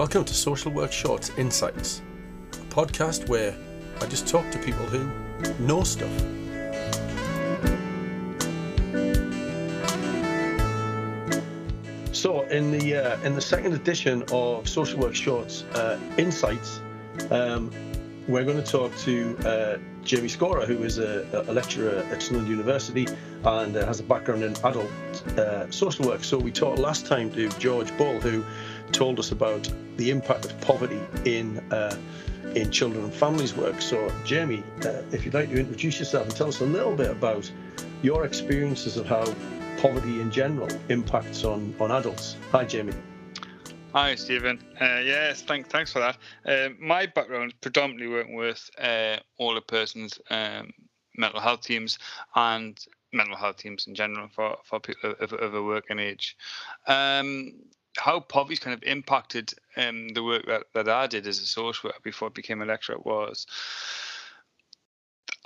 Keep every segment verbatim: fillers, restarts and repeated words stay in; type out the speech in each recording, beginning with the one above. Welcome to Social Work Shorts Insights, a podcast where I just talk to people who know stuff. So in the uh, in the second edition of Social Work Shorts uh, Insights, um, we're going to talk to uh, Jamie Skora, who is a, a lecturer at Sunland University and uh, has a background in adult uh, social work. So we talked last time to George Bull, who told us about the impact of poverty in uh, in children and families work. So Jamie, uh, if you'd like to introduce yourself and tell us a little bit about your experiences of how poverty in general impacts on, on adults. Hi, Jamie. Hi, Stephen. Uh, yes, thank, thanks for that. Uh, my background is predominantly working with uh, older persons, um, mental health teams, and mental health teams in general for, for people of, of a working age. Um, how poverty's kind of impacted um, the work that, that I did as a social worker before I became a lecturer was,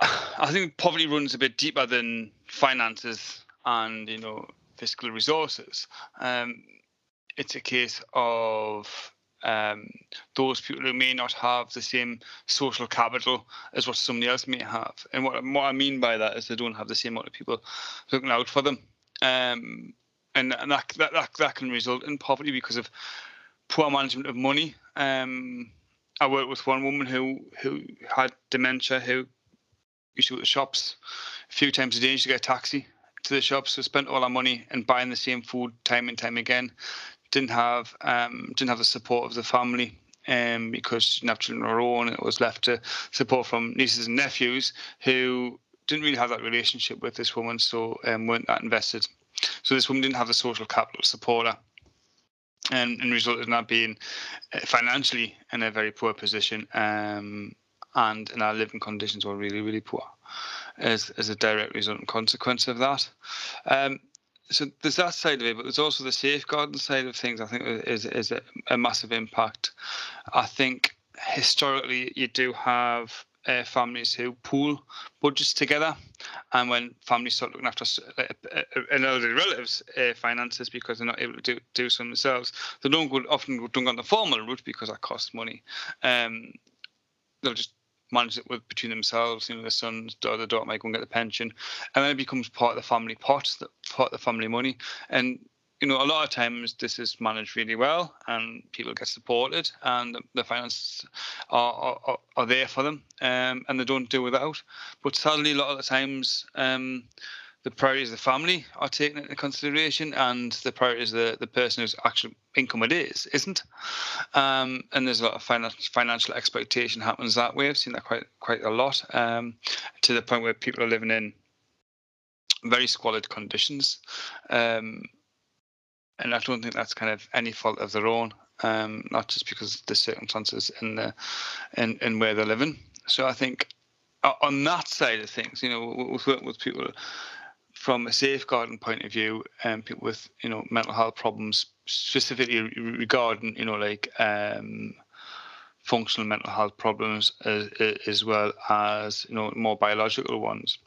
I think poverty runs a bit deeper than finances and, you know, fiscal resources. Um, It's a case of um, those people who may not have the same social capital as what somebody else may have. And what, what I mean by that is they don't have the same amount of people looking out for them. Um, and and that, that, that, that can result in poverty because of poor management of money. Um, I worked with one woman who, who had dementia, who used to go to the shops a few times a day. She used to get a taxi to the shops, so spent all our money and buying the same food time and time again. Didn't have um, didn't have the support of the family um, because she didn't have children of her own. It was left to support from nieces and nephews who didn't really have that relationship with this woman, so um, weren't that invested. So this woman didn't have the social capital to support her and, and resulted in her being financially in a very poor position, um, and, and our living conditions were really, really poor as, as a direct result and consequence of that. Um, So there's that side of it, but there's also the safeguarding side of things. I think is is a, a massive impact. I think historically you do have uh, families who pool budgets together, and when families start looking after uh, uh, elderly relatives' uh, finances because they're not able to do do so themselves, they don't go often don't go on the formal route because that costs money. Um, they'll just manage it with between themselves. You know, the son, daughter, daughter might go and get the pension, and then it becomes part of the family pot, part of the family money. And you know, a lot of times this is managed really well, and people get supported, and the finances are are, are there for them, um, and they don't do without. But sadly, a lot of the times, um, the priorities of the family are taken into consideration, and the priorities of the, the person whose actual income it is isn't. Um, and there's a lot of finance, financial expectation happens that way. I've seen that quite quite a lot, um, to the point where people are living in very squalid conditions. Um, and I don't think that's kind of any fault of their own, um, not just because of the circumstances and the and and where they're living. So I think on that side of things, you know, with working with people from a safeguarding point of view, and um, people with, you know, mental health problems, specifically regarding, you know, like um, functional mental health problems as, as well as, you know, more biological ones,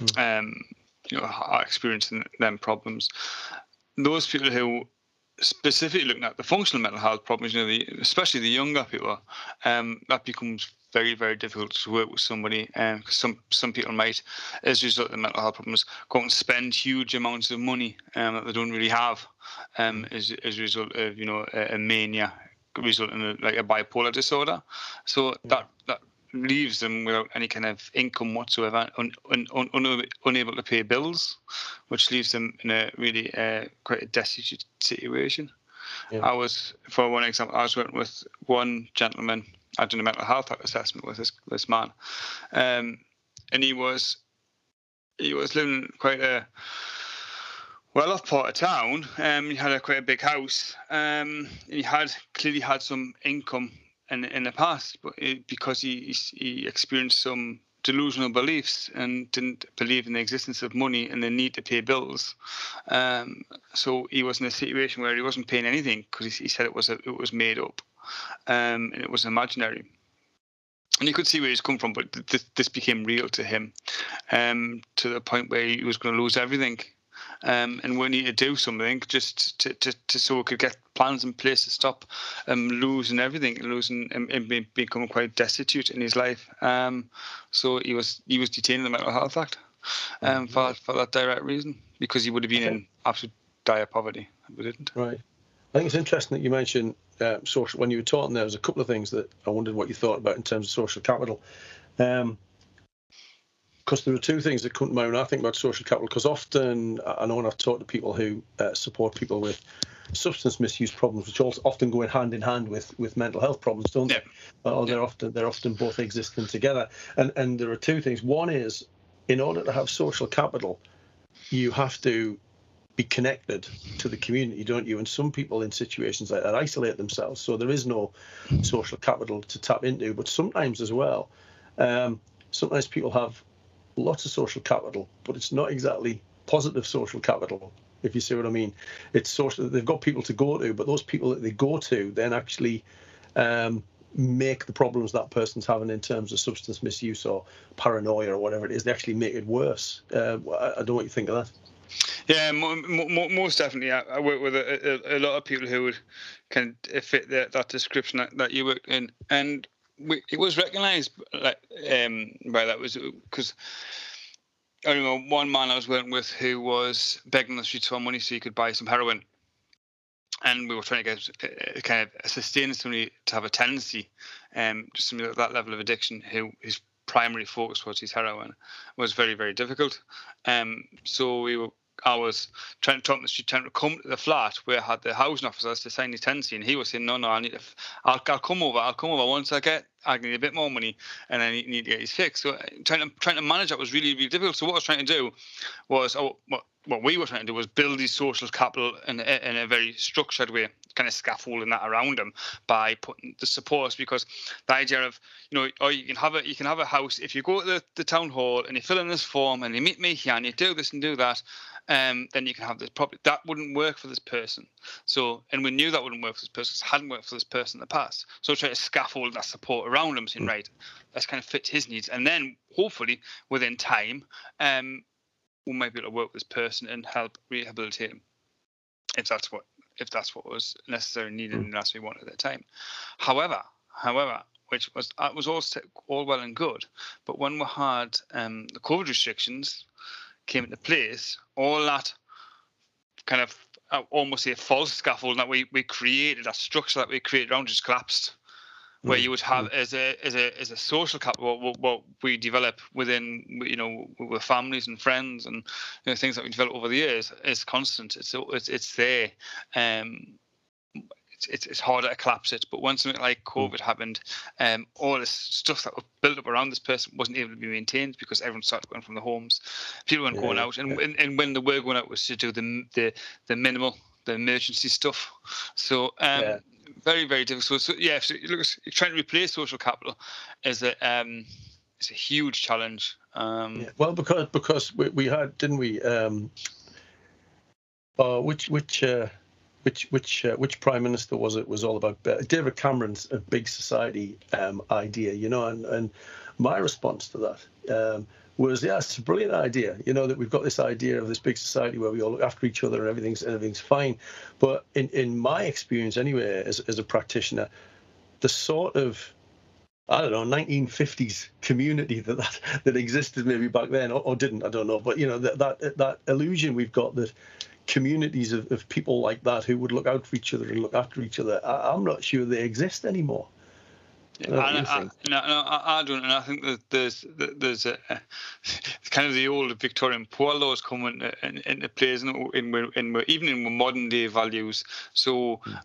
mm. um, you know, are experiencing them problems. Those people who specifically looking at the functional mental health problems, you know, the, especially the younger people, um, that becomes very, very difficult to work with somebody, because um, some some people might, as a result of the mental health problems, go and spend huge amounts of money um, that they don't really have, um, as as a result of, you know, a, a mania, resulting in a, like a bipolar disorder. So that that leaves them without any kind of income whatsoever, un, un, un, un, unable to pay bills, which leaves them in a really uh, quite a destitute situation. Yeah. I was, for one example, I was working with one gentleman. I'd done a mental health assessment with this this man, um, and he was he was living in quite a well-off part of town. Um, he had a quite a big house. Um, he had clearly had some income in in the past, but it, because he, he he experienced some delusional beliefs and didn't believe in the existence of money and the need to pay bills. Um, so he was in a situation where he wasn't paying anything because he, he said it was a, it was made up. Um, and it was imaginary, and you could see where he's come from, but th- this became real to him, um, to the point where he was going to lose everything, um, and we needed to do something just to, to, to so we could get funds in place to stop um, losing everything, losing and, and becoming quite destitute in his life. Um, so he was he was detained in the Mental Health Act um, for for that direct reason, because he would have been okay. in absolute dire poverty, but didn't. Right. I think it's interesting that you mentioned uh, social. When you were talking, there was a couple of things that I wondered what you thought about in terms of social capital. Um, Because there are two things that come to mind when I think about social capital, because often, I know when I've talked to people who uh, support people with substance misuse problems, which also often go in hand in hand with, with mental health problems, don't yeah. they? Or they're, yeah. often, they're often both existing together. And, and there are two things. One is, in order to have social capital, you have to be connected to the community, don't you? And some people in situations like that isolate themselves, so there is no social capital to tap into. But sometimes as well, um, sometimes people have lots of social capital, but it's not exactly positive social capital, if you see what I mean. It's social, they've got people to go to, but those people that they go to then actually um, make the problems that person's having in terms of substance misuse or paranoia or whatever it is, they actually make it worse. Uh, I don't know what you think of that. Yeah, most definitely. I work with a, a, a lot of people who would kind of fit that, that description that, that you worked in. And We, it was recognised like, um, by that, was because I remember one man I was working with who was begging the streets for money so he could buy some heroin, and we were trying to get uh, kind of sustain somebody to have a tendency, um, just somebody at that level of addiction who his primary focus was his heroin. It was very, very difficult. Um, so we were. I was trying to talk to the street, trying to come to the flat where I had the housing officer to sign his tenancy, and he was saying, "No, no, I need to. F- I'll, I'll come over. I'll come over once I get. I need a bit more money, and I need, need to get his fix." So trying to trying to manage that was really, really difficult. So what I was trying to do was, oh, what what we were trying to do was build his social capital in a, in a very structured way, kind of scaffolding that around him by putting the supports, because the idea of, you know, oh, you can have a you can have a house if you go to the, the town hall and you fill in this form and you meet me here and you do this and do that. Um, then you can have this property. That wouldn't work for this person. So, and we knew that wouldn't work for this person, because it hadn't worked for this person in the past. So try to scaffold that support around him, saying, right, that's kind of fits his needs. And then hopefully within time, um, we might be able to work with this person and help rehabilitate him, if that's what if that's what was necessary, needed, and that's what we wanted at the time. However, however, which was that was all all well and good, but when we had um, the COVID restrictions came into place, all that kind of uh, almost a false scaffold that we, we created, that structure that we created around, just collapsed. Where you would have as a as a as a social capital, what, what we develop within, you know, with families and friends and, you know, things that we develop over the years is constant. It's it's it's there. Um, It's, it's harder to collapse it, but when something like COVID happened, um, all this stuff that was built up around this person wasn't able to be maintained, because everyone started going from the homes, people weren't yeah, going out, and, yeah. and and when they were going out, was to do the the, the minimal, the emergency stuff. So um, yeah. very very difficult. So, so yeah, so look, trying to replace social capital is a um, it's a huge challenge. Um, yeah. Well, because because we, we had didn't we? Um, uh, which which. Uh... Which which uh, which prime minister was it? Was all about uh, David Cameron's a big society um, idea, you know. And, and my response to that um, was, yeah, it's a brilliant idea, you know, that we've got this idea of this big society where we all look after each other and everything's everything's fine. But in, in my experience, anyway, as as a practitioner, the sort of I don't know, nineteen fifties community that, that that existed maybe back then, or, or didn't, I don't know. But you know, that that that illusion we've got that communities of, of people like that who would look out for each other and look after each other, I, I'm not sure they exist anymore. Yeah, I, I, I, no, no, I don't, and I think that there's there's a, a, kind of the old Victorian poor laws come into, into place, and in, in, in, even in modern day values. So,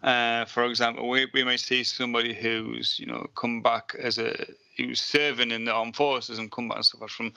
uh, for example, we, we might see somebody who's, you know, come back as a who was serving in the armed forces and come back and suffer from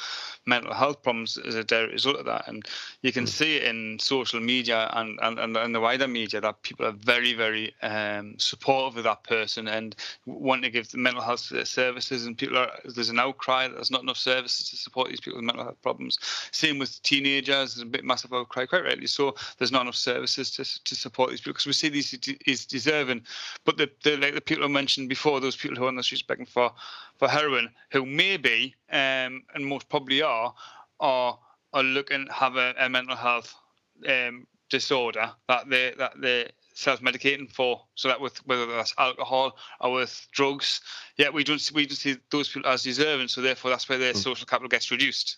mental health problems as a direct result of that. And you can see it in social media and, and, and the wider media that people are very, very um, supportive of that person and want to give the mental health services. And people are, there's an outcry that there's not enough services to support these people with mental health problems. Same with teenagers, there's a bit massive outcry, quite rightly so. There's not enough services to to support these people, because we see these is deserving. But the, the like the people I mentioned before, those people who are on the streets begging for for heroin, who maybe um, and most probably are are are looking have a, a mental health um, disorder that they that they self-medicating for, so that with whether that's alcohol or with drugs, yet we don't we don't see those people as deserving, so therefore that's where their mm. social capital gets reduced.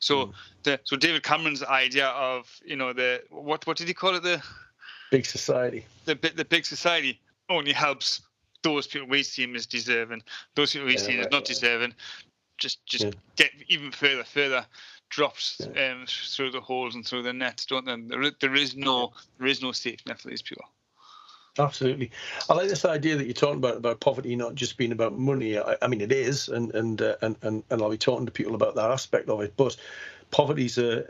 So mm. the, so David Cameron's idea of, you know, the what what did he call it, the big society, the the big society only helps those people we see as deserving, those people we yeah, see as right, not right. deserving, just just yeah. get even further further. drops yeah. um, through the holes and through the nets, don't they? There, there is no, there is no safety net for these people. Absolutely. I like this idea that you're talking about about poverty not just being about money. I, I mean, it is, and and, uh, and and and I'll be talking to people about that aspect of it. But poverty's a,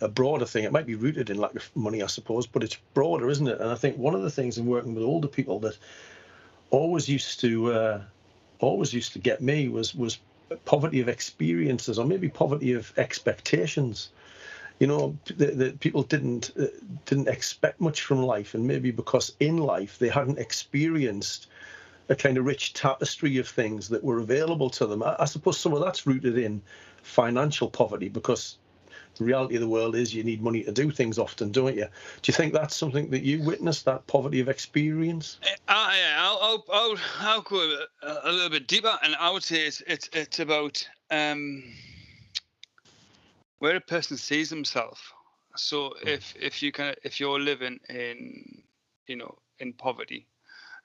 a, a broader thing. It might be rooted in lack of money, I suppose, but it's broader, isn't it? And I think one of the things in working with older people that always used to uh, always used to get me was was. poverty of experiences, or maybe poverty of expectations. You know, the, the people didn't uh, didn't expect much from life, and maybe because in life they hadn't experienced a kind of rich tapestry of things that were available to them. I, I suppose some of that's rooted in financial poverty, because the reality of the world is you need money to do things often, don't you? Do you think that's something that you witnessed, that poverty of experience? Uh, yeah, I'll, I'll, I'll go a, a little bit deeper, and I would say it's it's, it's about um, where a person sees himself. So mm. if if you can, if you're living in, you know, in poverty,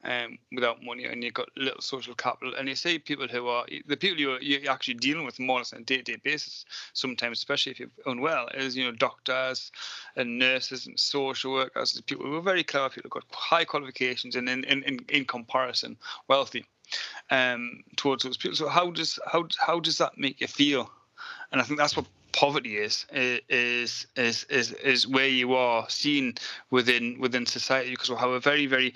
um, without money, and you've got little social capital, and you see people who are the people you're, you're actually dealing with more or less on a day-to-day basis sometimes, especially if you're unwell, is, you know, doctors and nurses and social workers, and people who are very clever, people who've got high qualifications and in in, in, in comparison wealthy, um, towards those people. So how does how how does that make you feel? And I think that's what poverty is, is is is is where you are seen within within society, because we have a very very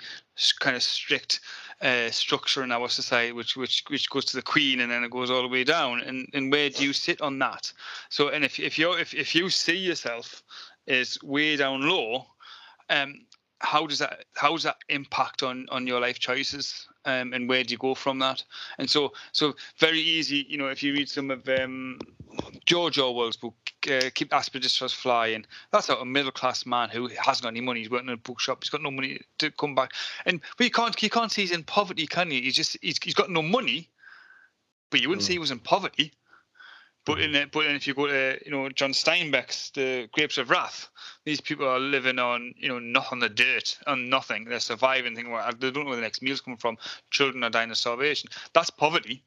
kind of strict uh, structure in our society, which which which goes to the Queen and then it goes all the way down. And and where do you sit on that? So and if if you're if if you see yourself as way down low, um, how does that how does that impact on on your life choices? Um, and where do you go from that? And so, so very easy, you know, if you read some of um, George Orwell's book, uh, Keep the Aspidistra Flying, that's out a middle-class man who hasn't got any money. He's working in a bookshop. He's got no money to come back. And but you can't, you can't see he's in poverty, can you? He's just, he's, he's got no money, but you wouldn't mm. say he was in poverty. But in it, but if you go to, you know, John Steinbeck's The Grapes of Wrath, these people are living on, you know, not on the dirt, on nothing. They're surviving, thinking, well, they don't know where the next meal's coming from. Children are dying of starvation. That's poverty.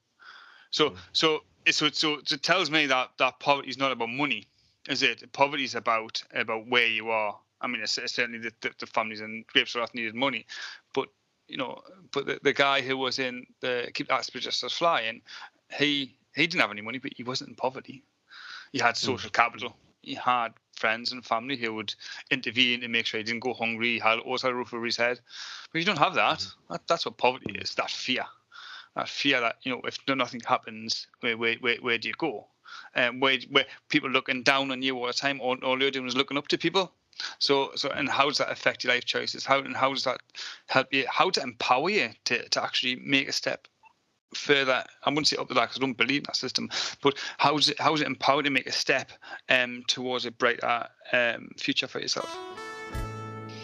So, mm. so, so, so, so it tells me that that poverty is not about money, is it? Poverty is about about where you are. I mean, it's, it's certainly the, the, the families in Grapes of Wrath needed money, but you know, but the, the guy who was in the Keep the Aspidistra Flying, he. He didn't have any money, but he wasn't in poverty. He had social capital. He had friends and family who would intervene to make sure he didn't go hungry. He had also a roof over his head. But you don't have that. that that's what poverty is, that fear. That fear that, you know, if nothing happens, where where where, where do you go? And um, where where people looking down on you all the time, all, all you're doing is looking up to people. So so and how does that affect your life choices? How and how does that help you? How to empower you to, to actually make a step further? I wouldn't say up the ladder, because I don't believe in that system, but how is it, how is it empowered to make a step um, towards a brighter um, future for yourself?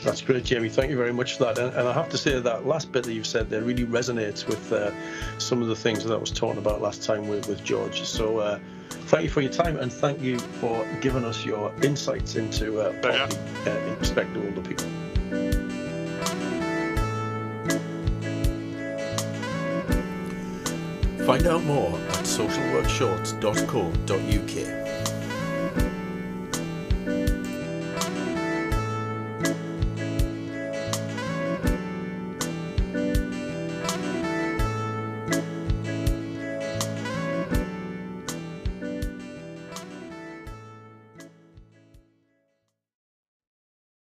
That's great, Jamie. Thank you very much for that. And, and I have to say that last bit that you've said there really resonates with uh, some of the things that I was talking about last time with, with George. So uh, thank you for your time, and thank you for giving us your insights into uh, poverty uh, in respect to older people. Find out more at social work shorts dot co dot U K.